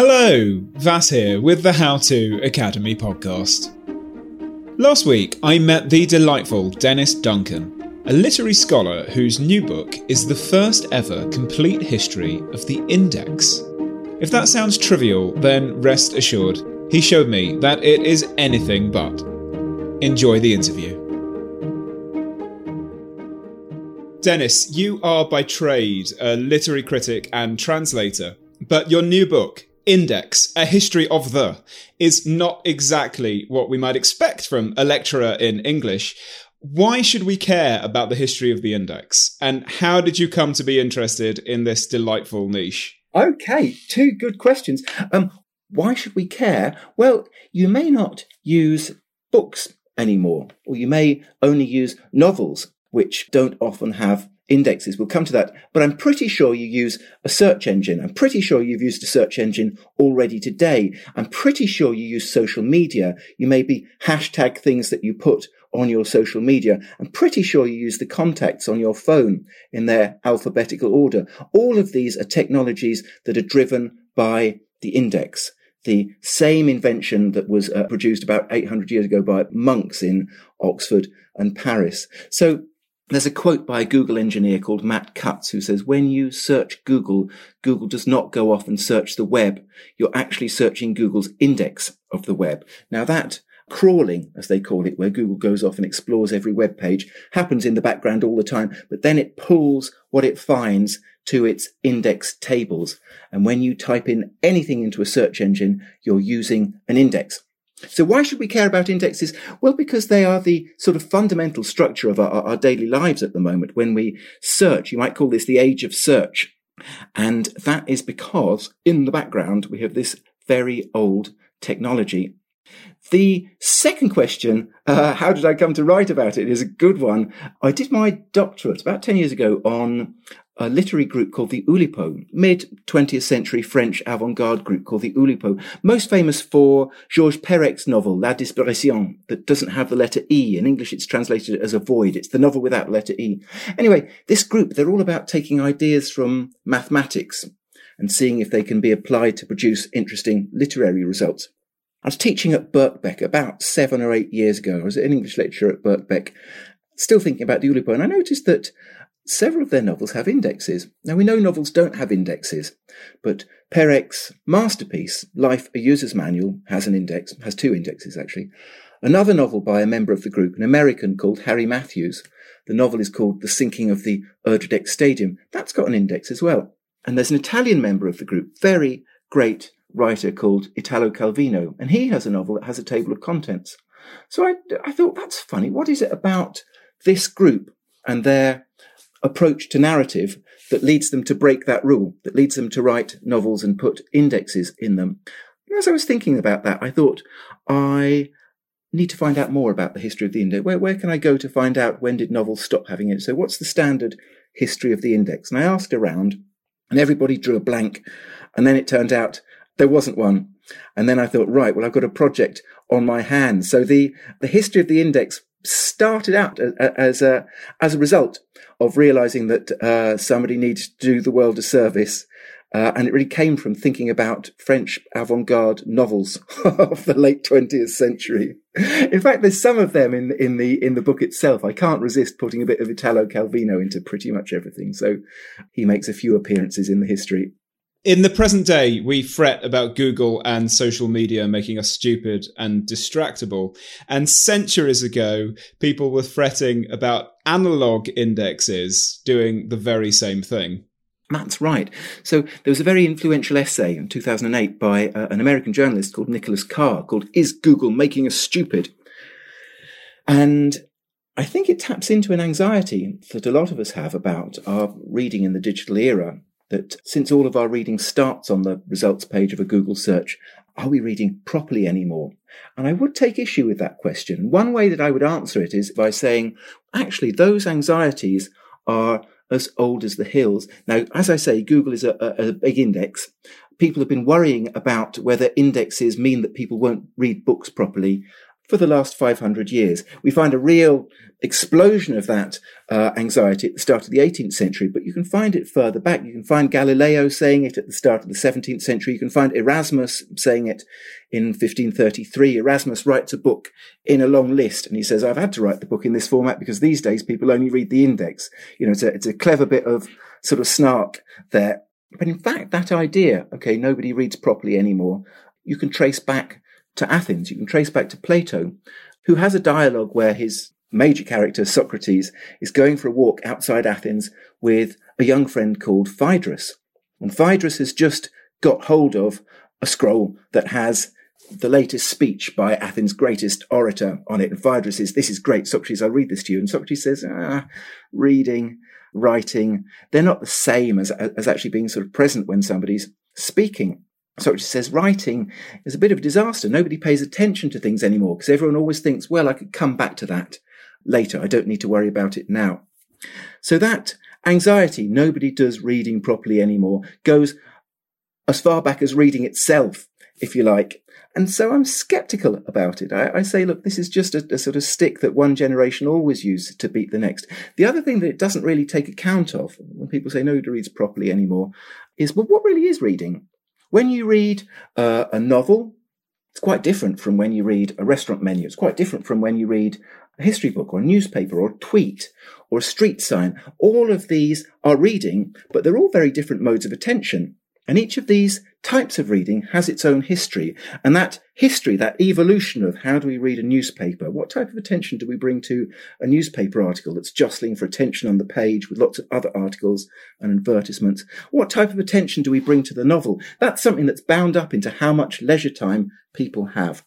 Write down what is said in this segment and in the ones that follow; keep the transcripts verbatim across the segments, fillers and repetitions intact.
Hello, Vass here with the How To Academy podcast. Last week, I met the delightful Dennis Duncan, a literary scholar whose new book is the first ever complete history of the Index. If that sounds trivial, then rest assured, he showed me that it is anything but. Enjoy the interview. Dennis, you are by trade a literary critic and translator, but your new book, Index, A History of the, is not exactly what we might expect from a lecturer in English. Why should we care about the history of the Index? And how did you come to be interested in this delightful niche? Okay, two good questions. Um, why should we care? Well, you may not use books anymore, or you may only use novels, which don't often have indexes. We'll come to that. But I'm pretty sure you use a search engine. I'm pretty sure you've used a search engine already today. I'm pretty sure you use social media. You maybe hashtag things that you put on your social media. I'm pretty sure you use the contacts on your phone in their alphabetical order. All of these are technologies that are driven by the index. The same invention that was uh, produced about eight hundred years ago by monks in Oxford and Paris. So there's a quote by a Google engineer called Matt Cutts who says, when you search Google, Google does not go off and search the web. You're actually searching Google's index of the web. Now that crawling, as they call it, where Google goes off and explores every web page, happens in the background all the time, but then it pulls what it finds to its index tables. And when you type in anything into a search engine, you're using an index. So why should we care about indexes? Well, because they are the sort of fundamental structure of our, our daily lives at the moment. When we search, you might call this the age of search. And that is because in the background, we have this very old technology. The second question, uh, how did I come to write about it, is a good one. I did my doctorate about ten years ago on a literary group called the Oulipo, mid-twentieth century French avant-garde group called the Oulipo, most famous for Georges Perec's novel, La Disparition, that doesn't have the letter E. In English, it's translated as a void. It's the novel without letter E. Anyway, this group, they're all about taking ideas from mathematics and seeing if they can be applied to produce interesting literary results. I was teaching at Birkbeck about seven or eight years ago. I was an English lecturer at Birkbeck, still thinking about the Oulipo, and I noticed that several of their novels have indexes. Now, we know novels don't have indexes, but Perec's masterpiece, Life, A User's Manual, has an index, has two indexes, actually. Another novel by a member of the group, an American called Harry Matthews, the novel is called The Sinking of the Odradek Stadium. That's got an index as well. And there's an Italian member of the group, very great writer called Italo Calvino, and he has a novel that has a table of contents. So I, I thought, that's funny. What is it about this group and their approach to narrative that leads them to break that rule, that leads them to write novels and put indexes in them? And as I was thinking about that, I thought, I need to find out more about the history of the index. Where, where can I go to find out when did novels stop having it? So what's the standard history of the index? And I asked around, and everybody drew a blank, and then it turned out there wasn't one. And then I thought, right, well, I've got a project on my hands. So the, the history of the index started out as a, as a result of realizing that uh, somebody needs to do the world a service. Uh, and it really came from thinking about French avant-garde novels of the late twentieth century. In fact, there's some of them in, in the, in the book itself. I can't resist putting a bit of Italo Calvino into pretty much everything. So he makes a few appearances in the history. In the present day, we fret about Google and social media making us stupid and distractible. And centuries ago, people were fretting about analog indexes doing the very same thing. That's right. So there was a very influential essay in two thousand eight by uh, an American journalist called Nicholas Carr called, Is Google Making Us Stupid? And I think it taps into an anxiety that a lot of us have about our reading in the digital era. That since all of our reading starts on the results page of a Google search, are we reading properly anymore? And I would take issue with that question. One way that I would answer it is by saying, actually, those anxieties are as old as the hills. Now, as I say, Google is a, a, a big index. People have been worrying about whether indexes mean that people won't read books properly for the last five hundred years. We find a real explosion of that uh, anxiety at the start of the eighteenth century, but you can find it further back. You can find Galileo saying it at the start of the seventeenth century. You can find Erasmus saying it in fifteen thirty-three. Erasmus writes a book in a long list, and he says, I've had to write the book in this format because these days people only read the Index. You know, it's a, it's a clever bit of sort of snark there. But in fact, that idea, okay, nobody reads properly anymore, you can trace back to Athens. You can trace back to Plato, who has a dialogue where his major character, Socrates, is going for a walk outside Athens with a young friend called Phaedrus. And Phaedrus has just got hold of a scroll that has the latest speech by Athens' greatest orator on it. And Phaedrus says, this is great, Socrates, I'll read this to you. And Socrates says, ah, reading, writing, they're not the same as, as actually being sort of present when somebody's speaking. Socrates says writing is a bit of a disaster. Nobody pays attention to things anymore because everyone always thinks, well, I could come back to that later. I don't need to worry about it now. So that anxiety, nobody does reading properly anymore, goes as far back as reading itself, if you like. And so I'm sceptical about it. I, I say, look, this is just a, a sort of stick that one generation always used to beat the next. The other thing that it doesn't really take account of when people say nobody reads properly anymore is, well, what really is reading? When you read uh, a novel, it's quite different from when you read a restaurant menu. It's quite different from when you read a history book or a newspaper or a tweet or a street sign. All of these are reading, but they're all very different modes of attention. And each of these types of reading has its own history. And that history, that evolution of how do we read a newspaper? What type of attention do we bring to a newspaper article that's jostling for attention on the page with lots of other articles and advertisements? What type of attention do we bring to the novel? That's something that's bound up into how much leisure time people have.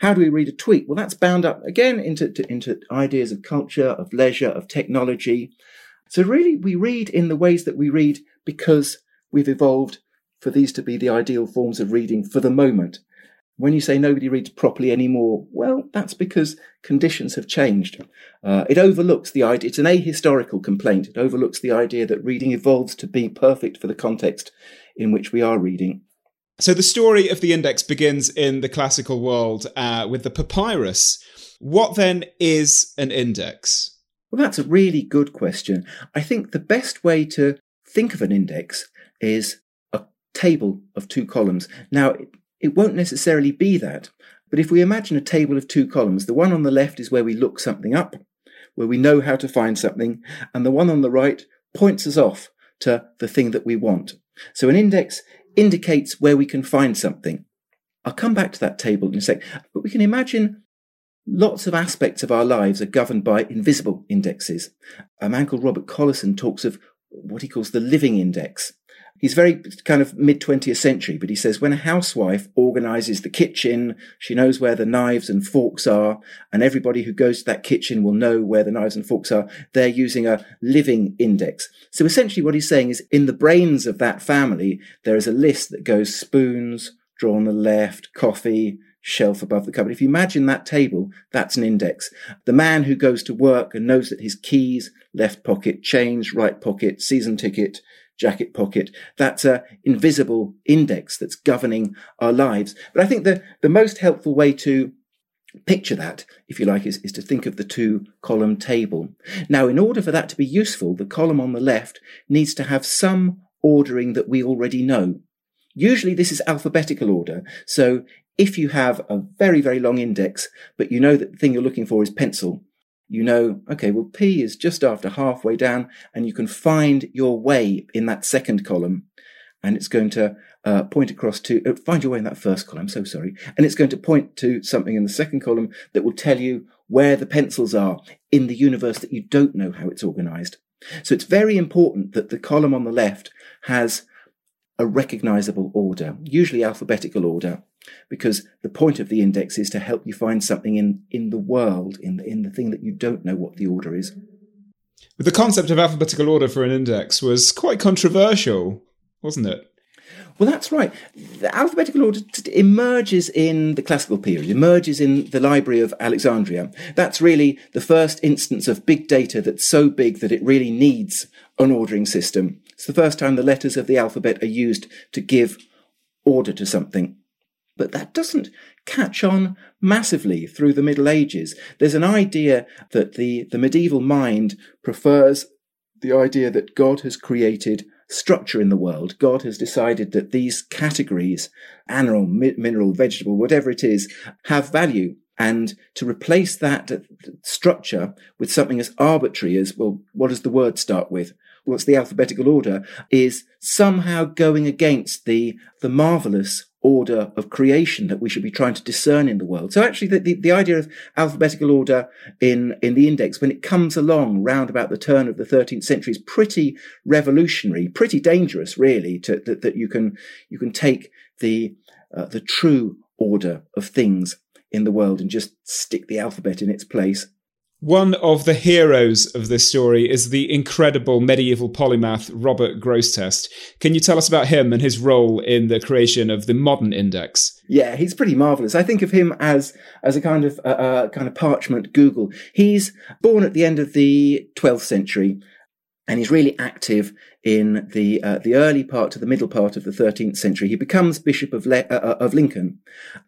How do we read a tweet? Well, that's bound up again into, to, into ideas of culture, of leisure, of technology. So really, we read in the ways that we read because we've evolved for these to be the ideal forms of reading for the moment. When you say nobody reads properly anymore, well, that's because conditions have changed. Uh, it overlooks the idea, it's an ahistorical complaint. It overlooks the idea that reading evolves to be perfect for the context in which we are reading. So the story of the Index begins in the classical world uh, with the papyrus. What then is an index? Well, that's a really good question. I think the best way to think of an index is table of two columns. Now, it, it won't necessarily be that, but if we imagine a table of two columns, the one on the left is where we look something up, where we know how to find something, and the one on the right points us off to the thing that we want. So an index indicates where we can find something. I'll come back to that table in a sec, but we can imagine lots of aspects of our lives are governed by invisible indexes. A man called Robert Collison talks of what he calls the living index. He's very kind of mid twentieth century, but he says when a housewife organises the kitchen, she knows where the knives and forks are, and everybody who goes to that kitchen will know where the knives and forks are. They're using a living index. So essentially what he's saying is in the brains of that family, there is a list that goes spoons, drawer on the left, coffee, shelf above the cupboard. If you imagine that table, that's an index. The man who goes to work and knows that his keys, left pocket, change, right pocket, season ticket, jacket pocket. That's a invisible index that's governing our lives. But I think the, the most helpful way to picture that, if you like, is, is to think of the two-column table. Now, in order for that to be useful, the column on the left needs to have some ordering that we already know. Usually this is alphabetical order. So if you have a very, very long index, but you know that the thing you're looking for is pencil, you know, okay, well, P is just after halfway down, and you can find your way in that second column, and it's going to uh, point across to, uh, find your way in that first column, I'm so sorry, and it's going to point to something in the second column that will tell you where the pencils are in the universe that you don't know how it's organised. So it's very important that the column on the left has a recognisable order, usually alphabetical order, because the point of the index is to help you find something in, in the world, in the, in the thing that you don't know what the order is. But the concept of alphabetical order for an index was quite controversial, wasn't it? Well, that's right. The alphabetical order emerges in the classical period, emerges in the Library of Alexandria. That's really the first instance of big data that's so big that it really needs an ordering system. It's the first time the letters of the alphabet are used to give order to something. But that doesn't catch on massively through the Middle Ages. There's an idea that the, the medieval mind prefers the idea that God has created structure in the world. God has decided that these categories, animal, mi- mineral, vegetable, whatever it is, have value. And to replace that structure with something as arbitrary as, well, what does the word start with? What's the alphabetical order? Is somehow going against the, the marvelous order of creation that we should be trying to discern in the world. So actually the, the, the idea of alphabetical order in, in the Index, when it comes along round about the turn of the thirteenth century, is pretty revolutionary, pretty dangerous really, to, that, that you can, you can take the, uh, the true order of things in the world and just stick the alphabet in its place. One of the heroes of this story is the incredible medieval polymath Robert Grosseteste. Can you tell us about him and his role in the creation of the modern Index? Yeah, he's pretty marvellous. I think of him as as a kind of uh, uh, kind of parchment Google. He's born at the end of the twelfth century, and he's really active in the uh, the early part to the middle part of the thirteenth century. He becomes Bishop of Le- uh, of Lincoln,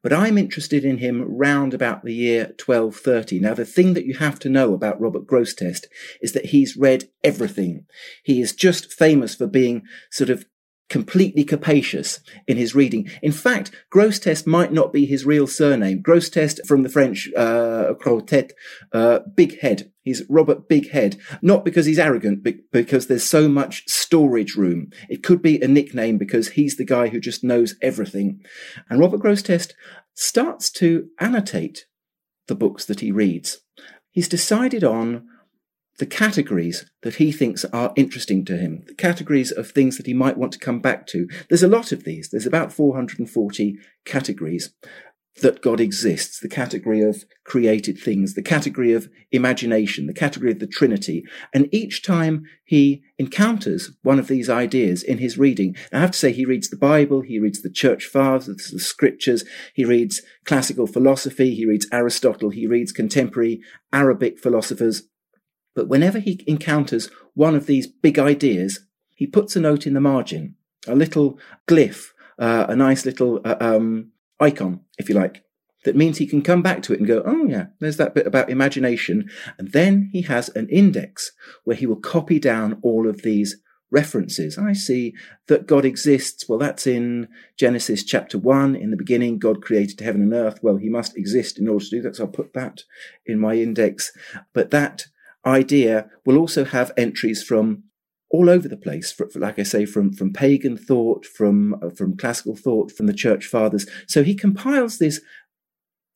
but I'm interested in him round about the year twelve thirty. Now, the thing that you have to know about Robert Grosseteste is that he's read everything. He is just famous for being sort of completely capacious in his reading. In fact, Grosseteste might not be his real surname. Grosseteste, from the French uh, gros tête, uh, big head. He's Robert Big Head, not because he's arrogant, but because there's so much storage room. It could be a nickname because he's the guy who just knows everything. And Robert Grosseteste starts to annotate the books that he reads. He's decided on the categories that he thinks are interesting to him, the categories of things that he might want to come back to. There's a lot of these. There's about four hundred forty categories that God exists, the category of created things, the category of imagination, the category of the Trinity. And each time he encounters one of these ideas in his reading, I have to say he reads the Bible, he reads the Church Fathers, the Scriptures, he reads classical philosophy, he reads Aristotle, he reads contemporary Arabic philosophers. But whenever he encounters one of these big ideas, he puts a note in the margin, a little glyph, uh, a nice little uh, um icon, if you like, that means he can come back to it and go, oh yeah, there's that bit about imagination. And then he has an index where he will copy down all of these references. I see that God exists. Well, that's in Genesis chapter one. In the beginning, God created heaven and earth. Well, he must exist in order to do that. So I'll put that in my index. But that idea will also have entries from all over the place, for, for, like I say, from, from pagan thought, from, uh, from classical thought, from the Church Fathers. So he compiles this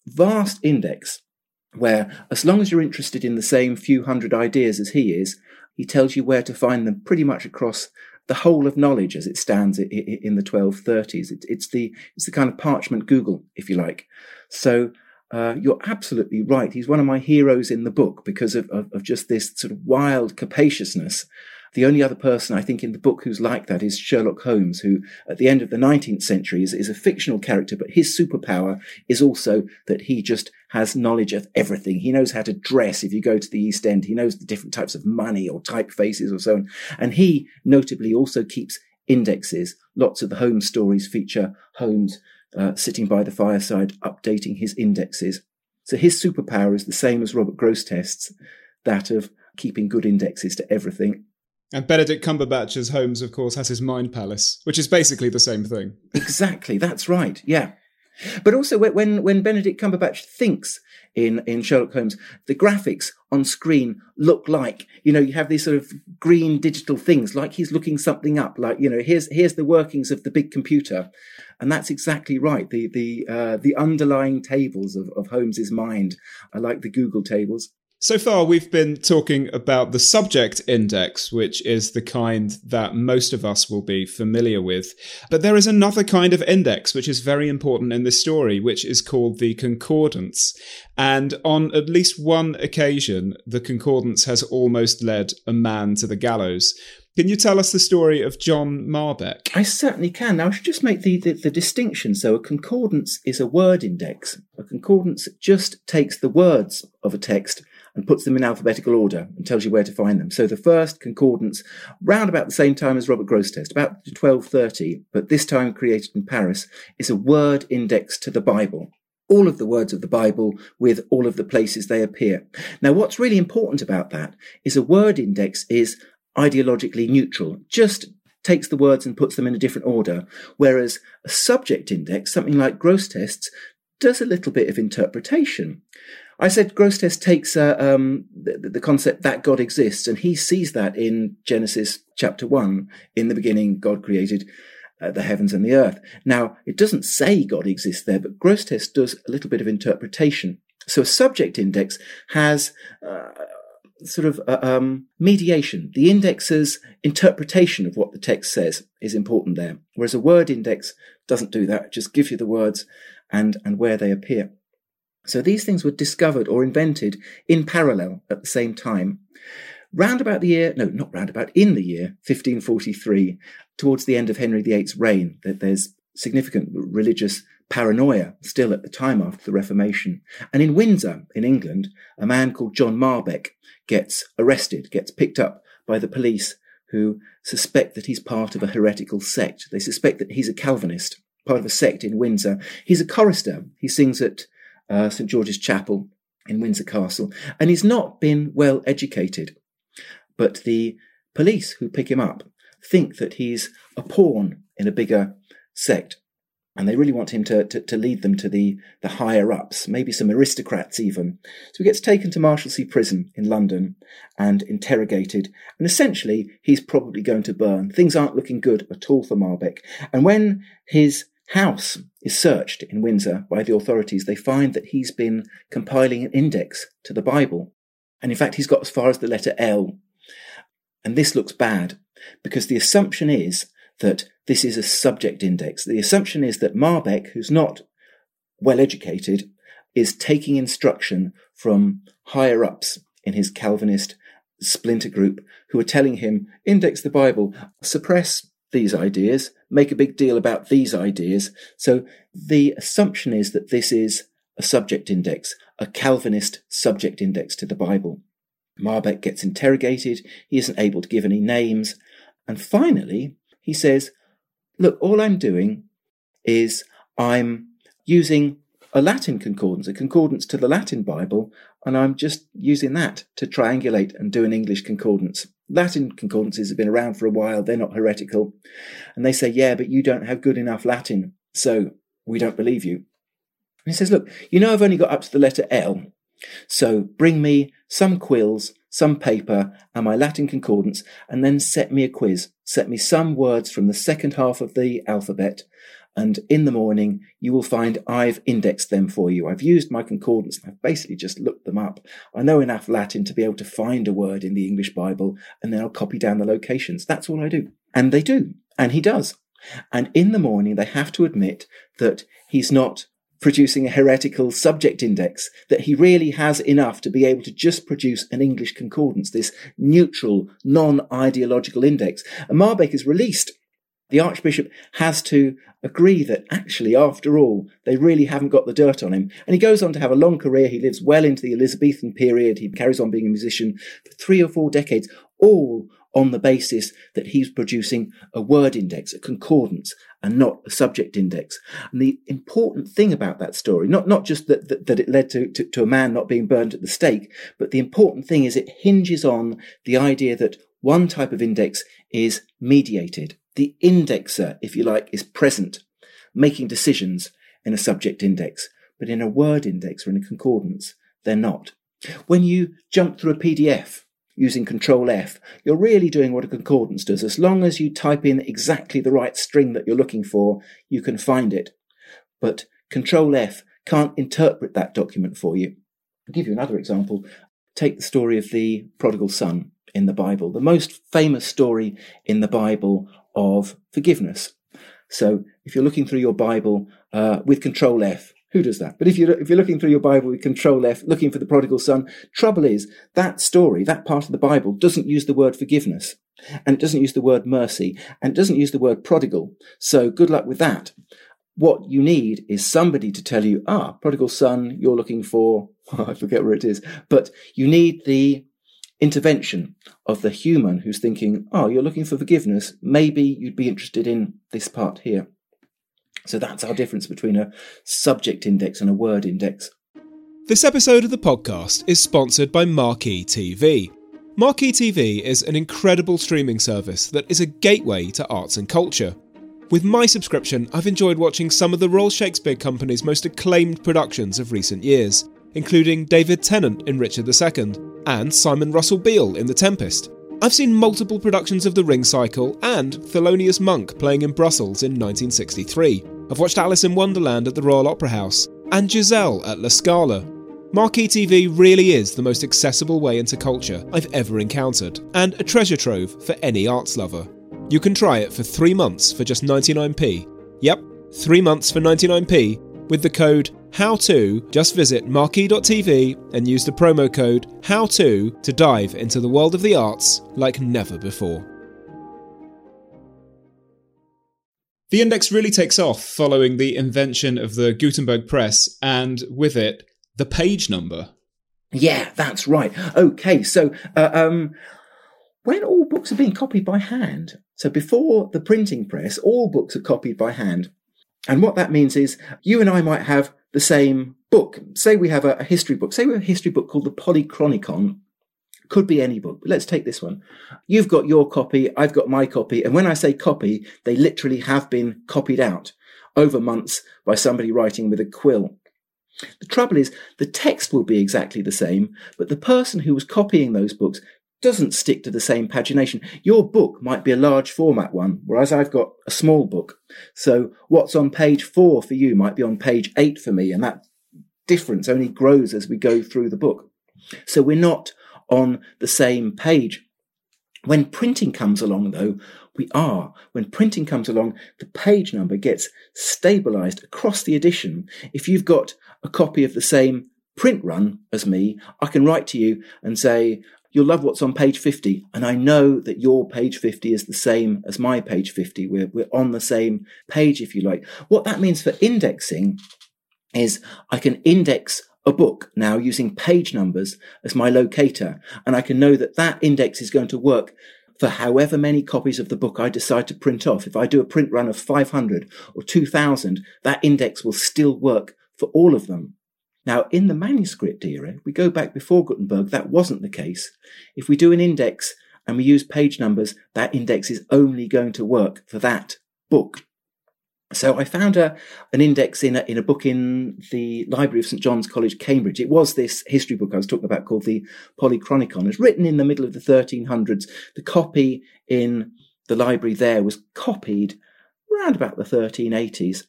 vast index where, as long as you're interested in the same few hundred ideas as he is, he tells you where to find them pretty much across the whole of knowledge as it stands in, in, in the twelve thirties. It, it's the, it's the kind of parchment Google, if you like. So, Uh, you're absolutely right. He's one of my heroes in the book because of, of, of just this sort of wild capaciousness. The only other person I think in the book who's like that is Sherlock Holmes, who at the end of the nineteenth century is, is a fictional character, but his superpower is also that he just has knowledge of everything. He knows how to dress if you go to the East End. He knows the different types of money or typefaces or so on. And he notably also keeps indexes. Lots of the Holmes stories feature Holmes Uh, sitting by the fireside, updating his indexes. So his superpower is the same as Robert Grosseteste's, that of keeping good indexes to everything. And Benedict Cumberbatch as Holmes, of course, has his mind palace, which is basically the same thing. Exactly, that's right, yeah. But also when, when Benedict Cumberbatch thinks in, in Sherlock Holmes, the graphics on screen look like, you know, you have these sort of green digital things, like he's looking something up, like, you know, here's, here's the workings of the big computer. And that's exactly right. The, the, uh, the underlying tables of, of Holmes's mind are like the Google tables. So far, we've been talking about the subject index, which is the kind that most of us will be familiar with. But there is another kind of index, which is very important in this story, which is called the concordance. And on at least one occasion, the concordance has almost led a man to the gallows. Can you tell us the story of John Marbeck? I certainly can. Now, I should just make the, the, the distinction. So a concordance is a word index. A concordance just takes the words of a text and puts them in alphabetical order and tells you where to find them. So the first concordance, round about the same time as Robert Grosseteste, about twelve thirty, but this time created in Paris, is a word index to the Bible. All of the words of the Bible with all of the places they appear. Now, what's really important about that is a word index is ideologically neutral, just takes the words and puts them in a different order, whereas a subject index, something like Grossetests, does a little bit of interpretation. I said Grosseteste takes uh, um, the, the concept that God exists, and he sees that in Genesis chapter one. In the beginning, God created uh, the heavens and the earth. Now, it doesn't say God exists there, but Grosseteste does a little bit of interpretation. So a subject index has... Uh, sort of uh, um mediation. The indexer's interpretation of what the text says is important there, whereas a word index doesn't do that. It just gives you the words and and where they appear. So these things were discovered or invented in parallel at the same time. Round about the year, no, not round about, in the year fifteen forty-three, towards the end of Henry the Eighth's reign, that there's significant religious paranoia still at the time after the Reformation. And in Windsor, in England, a man called John Marbeck gets arrested, gets picked up by the police, who suspect that he's part of a heretical sect. They suspect that he's a Calvinist, part of a sect in Windsor. He's a chorister. He sings at uh, Saint George's Chapel in Windsor Castle, and he's not been well educated. But the police who pick him up think that he's a pawn in a bigger sect. And they really want him to, to, to lead them to the, the higher-ups, maybe some aristocrats even. So he gets taken to Marshalsea Prison in London and interrogated. And essentially, he's probably going to burn. Things aren't looking good at all for Marbeck. And when his house is searched in Windsor by the authorities, they find that he's been compiling an index to the Bible. And in fact, he's got as far as the letter L. And this looks bad, because the assumption is that this is a subject index. The assumption is that Marbeck, who's not well-educated, is taking instruction from higher-ups in his Calvinist splinter group who are telling him, index the Bible, suppress these ideas, make a big deal about these ideas. So the assumption is that this is a subject index, a Calvinist subject index to the Bible. Marbeck gets interrogated. He isn't able to give any names. And finally, he says, look, all I'm doing is I'm using a Latin concordance, a concordance to the Latin Bible, and I'm just using that to triangulate and do an English concordance. Latin concordances have been around for a while. They're not heretical. And they say, yeah, but you don't have good enough Latin, so we don't believe you. And he says, look, you know I've only got up to the letter L, so bring me some quills, some paper and my Latin concordance, and then set me a quiz. Set me some words from the second half of the alphabet, and in the morning you will find I've indexed them for you. I've used my concordance. I've basically just looked them up. I know enough Latin to be able to find a word in the English Bible, and then I'll copy down the locations. That's all I do. And they do. And he does. And in the morning they have to admit that he's not producing a heretical subject index, that he really has enough to be able to just produce an English concordance, this neutral, non-ideological index. And Marbeck is released. The Archbishop has to agree that actually, after all, they really haven't got the dirt on him. And he goes on to have a long career. He lives well into the Elizabethan period. He carries on being a musician for three or four decades, all on the basis that he's producing a word index, a concordance, and not a subject index. And the important thing about that story, not, not just that, that, that it led to, to, to a man not being burned at the stake, but the important thing is it hinges on the idea that one type of index is mediated. The indexer, if you like, is present, making decisions in a subject index, but in a word index or in a concordance, they're not. When you jump through a P D F, using Control F, you're really doing what a concordance does. As long as you type in exactly the right string that you're looking for, you can find it. But Control F can't interpret that document for you. I'll give you another example. Take the story of the prodigal son in the Bible, the most famous story in the Bible of forgiveness. So if you're looking through your Bible uh, with Control F, who does that? But if you're, if you're looking through your Bible with Control F, looking for the prodigal son, trouble is that story, that part of the Bible doesn't use the word forgiveness, and it doesn't use the word mercy, and it doesn't use the word prodigal. So good luck with that. what you need is somebody to tell you, ah, prodigal son, you're looking for, well, I forget where it is, but you need the intervention of the human who's thinking, oh, you're looking for forgiveness. Maybe you'd be interested in this part here. So that's our difference between a subject index and a word index. This episode of the podcast is sponsored by Marquee T V. Marquee T V is an incredible streaming service that is a gateway to arts and culture. With my subscription, I've enjoyed watching some of the Royal Shakespeare Company's most acclaimed productions of recent years, including David Tennant in Richard the Second and Simon Russell Beale in The Tempest. I've seen multiple productions of The Ring Cycle and Thelonious Monk playing in Brussels in nineteen sixty-three. I've watched Alice in Wonderland at the Royal Opera House and Giselle at La Scala. Marquee T V really is the most accessible way into culture I've ever encountered, and a treasure trove for any arts lover. You can try it for three months for just ninety-nine p. Yep, three months for ninety-nine p with the code HOWTO. Just visit marquee dot t v and use the promo code HOWTO to dive into the world of the arts like never before. The Index really takes off following the invention of the Gutenberg press, and with it, the page number. Yeah, that's right. Okay, so uh, um, when all books are being copied by hand, so before the printing press, all books are copied by hand. And what that means is you and I might have the same book. Say we have a, a history book. Say we have a history book called the Polychronicon. Could be any book, but let's take this one. You've got your copy, I've got my copy. And when I say copy, they literally have been copied out over months by somebody writing with a quill. The trouble is the text will be exactly the same, but the person who was copying those books doesn't stick to the same pagination. Your book might be a large format one, whereas I've got a small book. So what's on page four for you might be on page eight for me, and that difference only grows as we go through the book. So we're not on the same page. When printing comes along, though, we are. When printing comes along, the page number gets stabilised across the edition. If you've got a copy of the same print run as me, I can write to you and say, you'll love what's on page fifty. And I know that your page fifty is the same as my page fifty. We're, we're on the same page, if you like. What that means for indexing is I can index a book now using page numbers as my locator. And I can know that that index is going to work for however many copies of the book I decide to print off. If I do a print run of five hundred or two thousand, that index will still work for all of them. Now, in the manuscript era, we go back before Gutenberg, that wasn't the case. If we do an index and we use page numbers, that index is only going to work for that book. So I found a, an index in a, in a book in the Library of St John's College, Cambridge. It was this history book I was talking about called the Polychronicon. It's written in the middle of the thirteen hundreds. The copy in the library there was copied around about the thirteen eighties.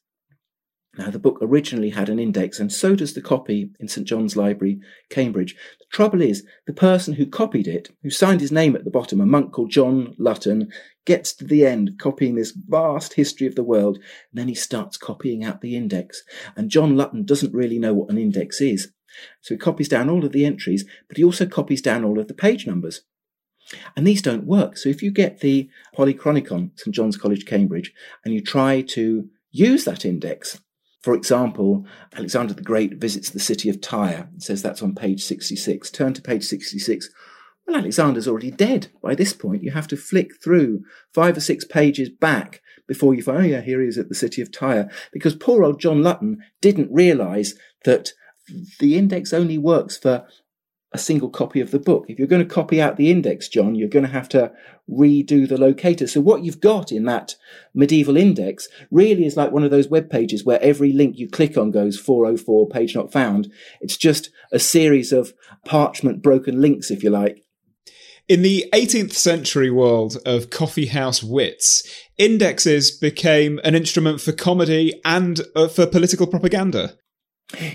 Now, the book originally had an index, and so does the copy in St John's Library, Cambridge. The trouble is, the person who copied it, who signed his name at the bottom, a monk called John Lutton, gets to the end copying this vast history of the world, and then he starts copying out the index. And John Lutton doesn't really know what an index is. So he copies down all of the entries, but he also copies down all of the page numbers. And these don't work. So if you get the Polychronicon, St John's College, Cambridge, and you try to use that index, for example, Alexander the Great visits the city of Tyre. It says that's on page sixty-six. Turn to page sixty-six. Well, Alexander's already dead by this point. You have to flick through five or six pages back before you find, oh yeah, here he is at the city of Tyre. Because poor old John Lutton didn't realise that the index only works for a single copy of the book. If you're going to copy out the index, John, you're going to have to redo the locator. So what you've got in that medieval index really is like one of those web pages where every link you click on goes four oh four, page not found. It's just a series of parchment broken links, if you like. In the eighteenth century world of coffee house wits, indexes became an instrument for comedy and uh, for political propaganda.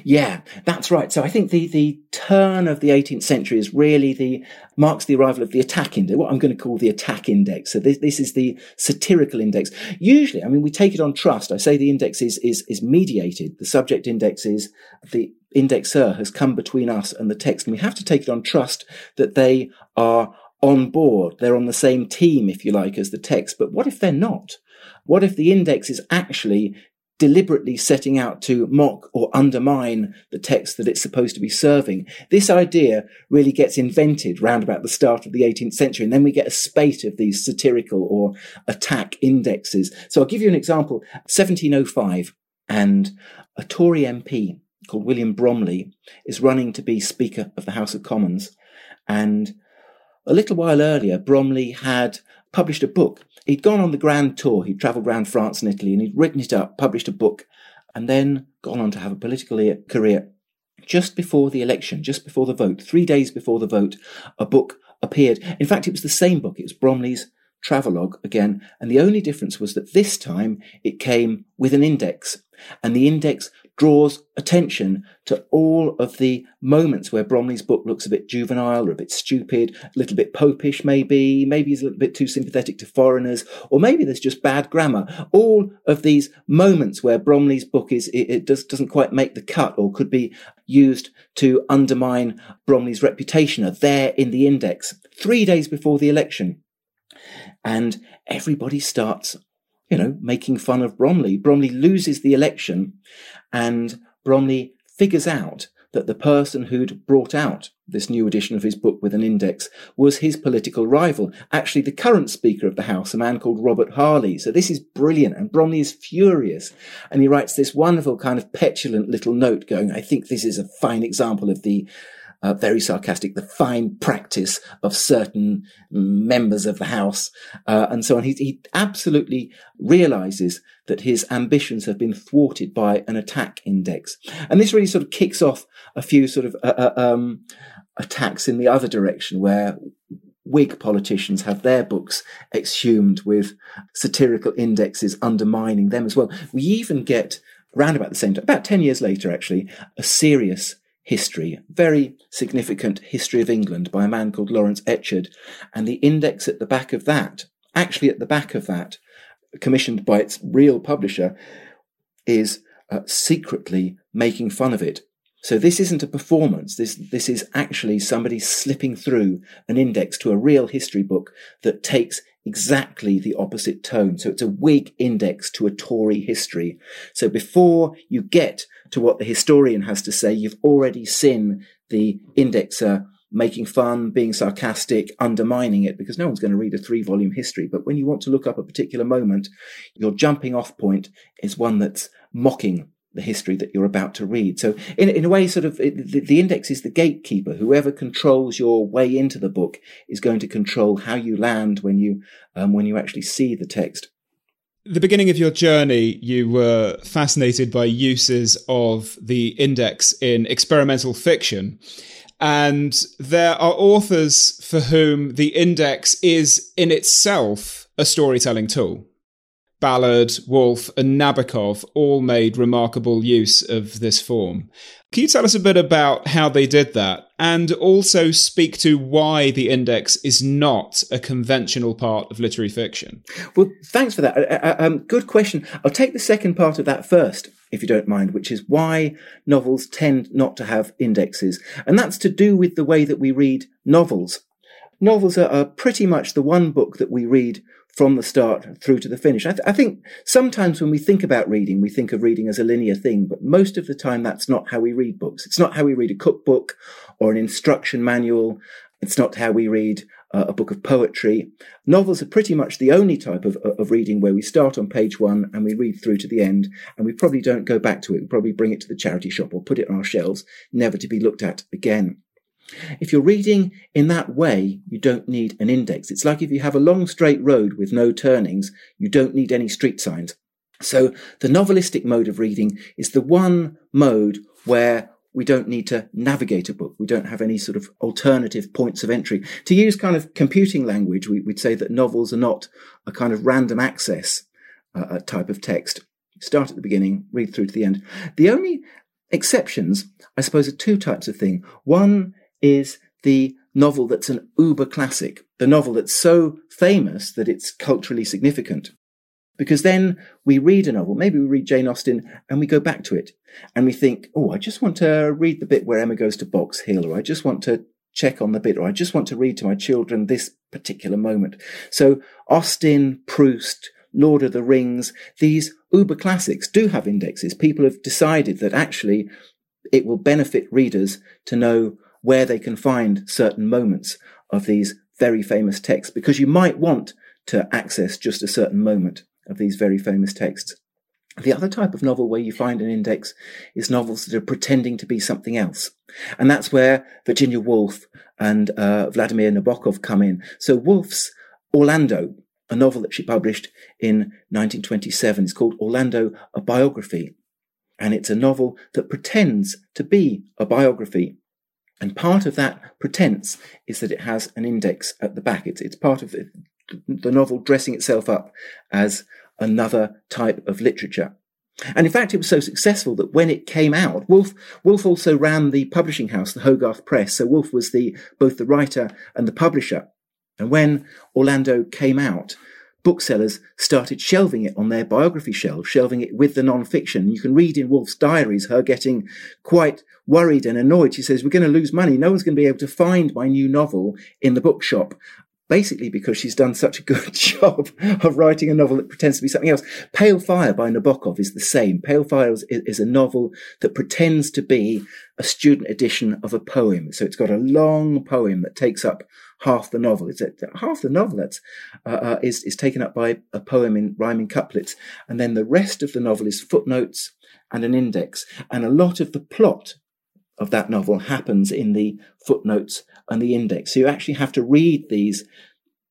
Yeah, that's right. So I think the, the turn of the eighteenth century is really the marks the arrival of the attack index, what I'm going to call the attack index. So this, this is the satirical index. Usually, I mean, we take it on trust. I say the index is, is, is mediated. The subject index is the indexer has come between us and the text. And we have to take it on trust that they are on board. They're on the same team, if you like, as the text. But what if they're not? What if the index is actually deliberately setting out to mock or undermine the text that it's supposed to be serving. This idea really gets invented round about the start of the eighteenth century, and then we get a spate of these satirical or attack indexes. So I'll give you an example. seventeen oh five, and a Tory M P called William Bromley is running to be Speaker of the House of Commons, and a little while earlier Bromley had published a book. He'd gone on the grand tour. He'd travelled around France and Italy, and he'd written it up, published a book, and then gone on to have a political career. Just before the election, just before the vote, three days before the vote, a book appeared. In fact, it was the same book. It was Bromley's travelogue again. And the only difference was that this time it came with an index. And the index draws attention to all of the moments where Bromley's book looks a bit juvenile or a bit stupid, a little bit popish maybe, maybe he's a little bit too sympathetic to foreigners, or maybe there's just bad grammar. All of these moments where Bromley's book is it, it does, doesn't quite make the cut or could be used to undermine Bromley's reputation are there in the index three days before the election. And everybody starts, you know, making fun of Bromley. Bromley loses the election, and Bromley figures out that the person who'd brought out this new edition of his book with an index was his political rival, actually the current Speaker of the House, a man called Robert Harley. So this is brilliant, and Bromley is furious. And he writes this wonderful kind of petulant little note going, I think this is a fine example of the Uh, very sarcastic, the fine practice of certain members of the House, uh, and so on. He, he absolutely realises that his ambitions have been thwarted by an attack index. And this really sort of kicks off a few sort of uh, uh, um, attacks in the other direction, where Whig politicians have their books exhumed with satirical indexes undermining them as well. We even get, round about the same time, about ten years later actually, a serious history, very significant history of England by a man called Lawrence Etchard. And the index at the back of that, actually at the back of that, commissioned by its real publisher, is uh, secretly making fun of it. So this isn't a performance. This, this is actually somebody slipping through an index to a real history book that takes exactly the opposite tone. So it's a Whig index to a Tory history. So before you get to what the historian has to say, you've already seen the indexer making fun, being sarcastic, undermining it, because no one's going to read a three-volume history. But when you want to look up a particular moment, your jumping-off point is one that's mocking the history that you're about to read. So in, in a way, sort of it, the, the index is the gatekeeper. Whoever controls your way into the book is going to control how you land when you um, when you actually see the text. The beginning of your journey, you were fascinated by uses of the index in experimental fiction. And there are authors for whom the index is in itself a storytelling tool. Ballard, Woolf, and Nabokov all made remarkable use of this form. Can you tell us a bit about how they did that, and also speak to why the index is not a conventional part of literary fiction? Well, thanks for that. Um, good question. I'll take the second part of that first, if you don't mind, which is why novels tend not to have indexes. And that's to do with the way that we read novels. Novels are, are pretty much the one book that we read from the start through to the finish. I, th- I think sometimes when we think about reading, we think of reading as a linear thing, but most of the time that's not how we read books. It's not how we read a cookbook or an instruction manual. It's not how we read uh, a book of poetry. Novels are pretty much the only type of, of reading where we start on page one and we read through to the end, and we probably don't go back to it. We probably bring it to the charity shop or put it on our shelves, never to be looked at again. If you're reading in that way, you don't need an index. It's like if you have a long straight road with no turnings, you don't need any street signs. So the novelistic mode of reading is the one mode where we don't need to navigate a book. We don't have any sort of alternative points of entry. To use kind of computing language, we, we'd say that novels are not a kind of random access uh, type of text. Start at the beginning, read through to the end. The only exceptions, I suppose, are two types of thing. One is the novel that's an uber classic, the novel that's so famous that it's culturally significant. Because then we read a novel, maybe we read Jane Austen, and we go back to it. And we think, oh, I just want to read the bit where Emma goes to Box Hill, or I just want to check on the bit, or I just want to read to my children this particular moment. So Austen, Proust, Lord of the Rings, these uber classics do have indexes. People have decided that actually it will benefit readers to know where they can find certain moments of these very famous texts, because you might want to access just a certain moment of these very famous texts. The other type of novel where you find an index is novels that are pretending to be something else. And that's where Virginia Woolf and uh, Vladimir Nabokov come in. So Woolf's Orlando, a novel that she published in nineteen twenty-seven, is called Orlando, a Biography. And it's a novel that pretends to be a biography. And part of that pretense is that it has an index at the back. It's, it's part of the, the novel dressing itself up as another type of literature. And in fact, it was so successful that when it came out, Woolf, Woolf also ran the publishing house, the Hogarth Press. So Woolf was the, both the writer and the publisher. And when Orlando came out, booksellers started shelving it on their biography shelves, shelving it with the non-fiction. You can read in Woolf's diaries her getting quite worried and annoyed. She says, we're going to lose money. No one's going to be able to find my new novel in the bookshop. Basically because she's done such a good job of writing a novel that pretends to be something else. Pale Fire by Nabokov is the same. Pale Fire is, is a novel that pretends to be a student edition of a poem. So it's got a long poem that takes up half the novel. It's a, half the novel that's, uh, uh, is, is taken up by a poem in rhyming couplets. And then the rest of the novel is footnotes and an index. And a lot of the plot of that novel happens in the footnotes and the index. So you actually have to read these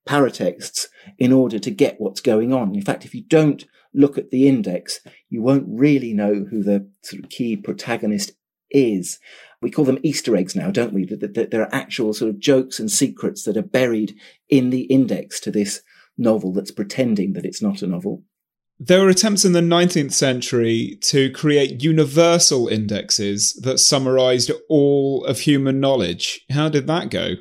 paratexts in order to get what's going on. In fact, if you don't look at the index, you won't really know who the sort of key protagonist is. We call them Easter eggs now, don't we? That there are actual sort of jokes and secrets that are buried in the index to this novel that's pretending that it's not a novel. There were attempts in the nineteenth century to create universal indexes that summarised all of human knowledge. How did that go?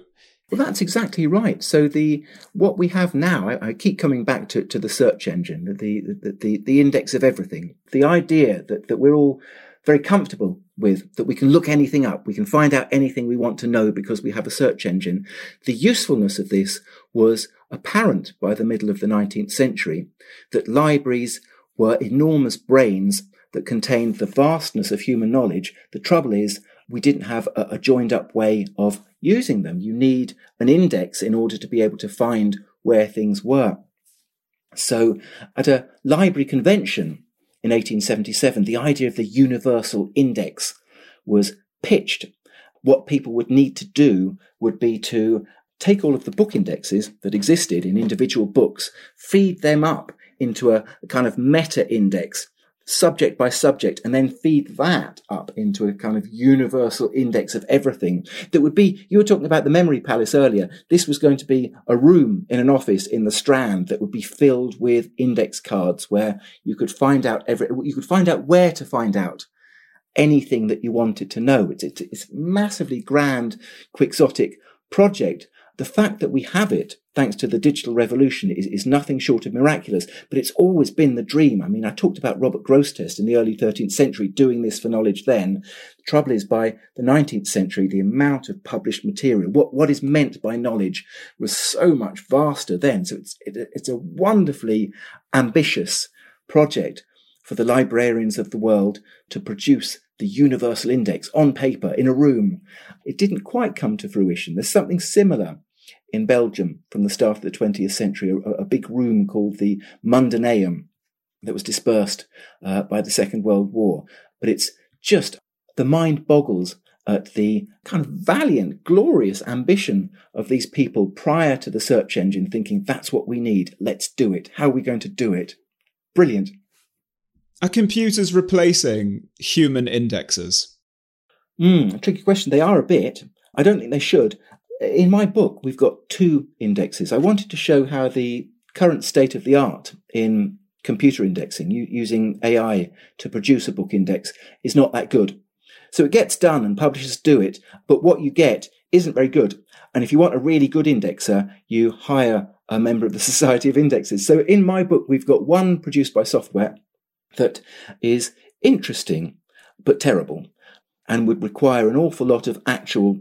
Well, that's exactly right. So the what we have now, I, I keep coming back to, to the search engine, the the, the the index of everything. The idea that, that we're all very comfortable with, that we can look anything up, we can find out anything we want to know because we have a search engine. The usefulness of this was apparent by the middle of the nineteenth century, that libraries were enormous brains that contained the vastness of human knowledge. The trouble is we didn't have a, a joined-up way of using them. You need an index in order to be able to find where things were. So at a library convention in eighteen seventy-seven, the idea of the universal index was pitched. What people would need to do would be to take all of the book indexes that existed in individual books, feed them up into a kind of meta index, subject by subject, and then feed that up into a kind of universal index of everything. That would be, you were talking about the Memory Palace earlier. This was going to be a room in an office in the Strand that would be filled with index cards where you could find out every, you could find out where to find out anything that you wanted to know. It's, it's, it's massively grand, quixotic project. The fact that we have it, thanks to the digital revolution, is, is nothing short of miraculous, but it's always been the dream. I mean, I talked about Robert Grosseteste in the early thirteenth century doing this for knowledge then. The trouble is, by the nineteenth century, the amount of published material, what, what is meant by knowledge, was so much vaster then. So it's, it, it's a wonderfully ambitious project for the librarians of the world to produce the universal index on paper in a room. It didn't quite come to fruition. There's something similar in Belgium from the start of the twentieth century, a, a big room called the Mundaneum that was dispersed uh, by the Second World War. But it's just, the mind boggles at the kind of valiant, glorious ambition of these people prior to the search engine thinking, that's what we need, let's do it. How are we going to do it? Brilliant. Are computers replacing human indexes? Mm, a tricky question. They are a bit. I don't think they should. In my book, we've got two indexes. I wanted to show how the current state of the art in computer indexing, u- using A I to produce a book index, is not that good. So it gets done and publishers do it, but what you get isn't very good. And if you want a really good indexer, you hire a member of the Society of Indexes. So in my book, we've got one produced by software that is interesting but terrible and would require an awful lot of actual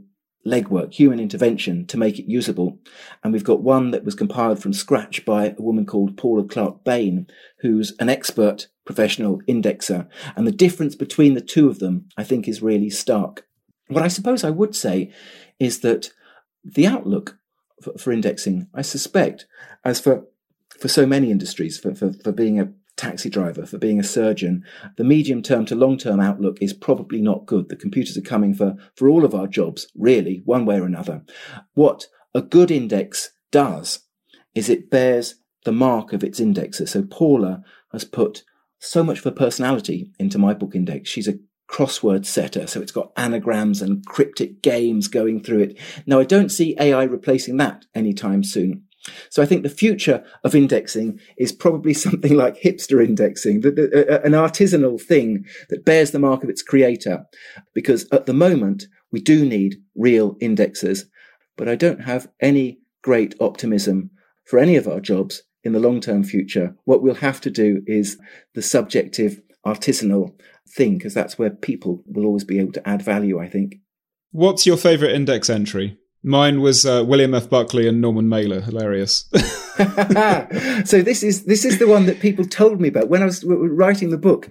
legwork, human intervention to make it usable. And we've got one that was compiled from scratch by a woman called Paula Clark Bain, who's an expert professional indexer. And the difference between the two of them, I think, is really stark. What I suppose I would say is that the outlook for, for indexing, I suspect, as for, for so many industries, for, for, for being a taxi driver, for being a surgeon, the medium-term to long-term outlook is probably not good. The computers are coming for, for all of our jobs, really, one way or another. What a good index does is it bears the mark of its indexer. So Paula has put so much of her personality into my book index. She's a crossword setter, so it's got anagrams and cryptic games going through it. Now, I don't see A I replacing that anytime soon. So I think the future of indexing is probably something like hipster indexing, the, the, uh, an artisanal thing that bears the mark of its creator. Because at the moment, we do need real indexers. But I don't have any great optimism for any of our jobs in the long-term future. What we'll have to do is the subjective, artisanal thing, because that's where people will always be able to add value, I think. What's your favourite index entry? Mine was uh, William F. Buckley and Norman Mailer. Hilarious. So this is this is the one that people told me about when I was writing the book.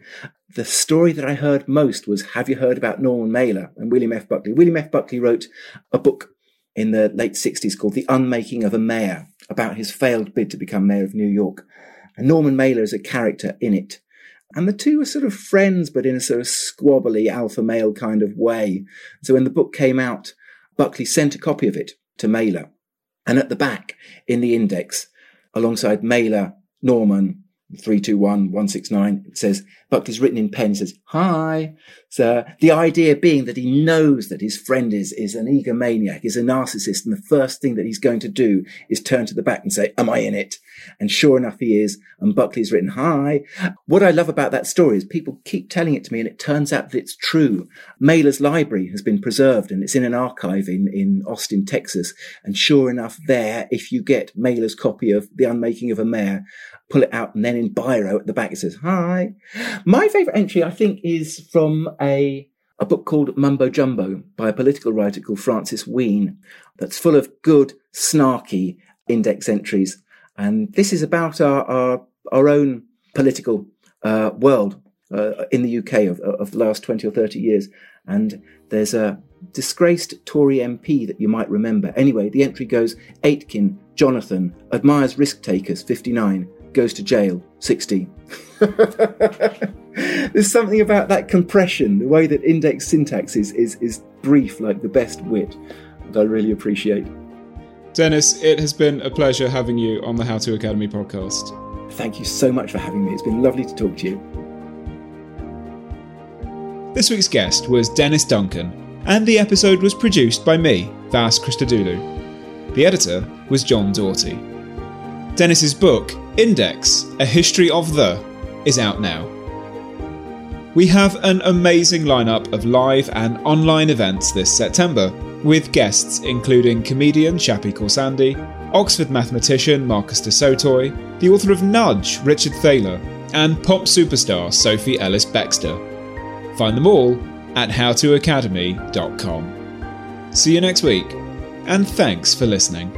The story that I heard most was, have you heard about Norman Mailer and William F. Buckley? William F. Buckley wrote a book in the late sixties called The Unmaking of a Mayor, about his failed bid to become mayor of New York. And Norman Mailer is a character in it. And the two are sort of friends, but in a sort of squabbly alpha male kind of way. So when the book came out, Buckley sent a copy of it to Mailer. And at the back, in the index, alongside Mailer, Norman, three two one, one six nine, it says, Buckley's written in pen, says, hi. So the idea being that he knows that his friend is, is an egomaniac, is a narcissist, and the first thing that he's going to do is turn to the back and say, am I in it? And sure enough, he is. And Buckley's written, hi. What I love about that story is people keep telling it to me, and it turns out that it's true. Mailer's library has been preserved, and it's in an archive in, in Austin, Texas. And sure enough, there, if you get Mailer's copy of The Unmaking of a Mayor, pull it out, and then in biro at the back it says, hi. My favourite entry, I think, is from a, a book called Mumbo Jumbo by a political writer called Francis Wheen, that's full of good, snarky index entries. And this is about our our, our own political uh, world uh, in the U K of, of the last twenty or thirty years. And there's a disgraced Tory M P that you might remember. Anyway, the entry goes, Aitken, Jonathan, admires risk takers, fifty-nine, goes to jail, sixty. There's something about that compression, the way that index syntax is, is, is brief, like the best wit, that I really appreciate. Dennis, it has been a pleasure having you on the How To Academy podcast. Thank you so much for having me. It's been lovely to talk to you. This week's guest was Dennis Duncan, and the episode was produced by me, Vass Christodoulou. The editor was John Doughty. Dennis's book, Index, A History of the, is out now. We have an amazing lineup of live and online events this September, with guests including comedian Shappy Korsandi, Oxford mathematician Marcus de Sotoy, the author of Nudge, Richard Thaler, and pop superstar Sophie Ellis-Bextor. Find them all at how to academy dot com. See you next week, and thanks for listening.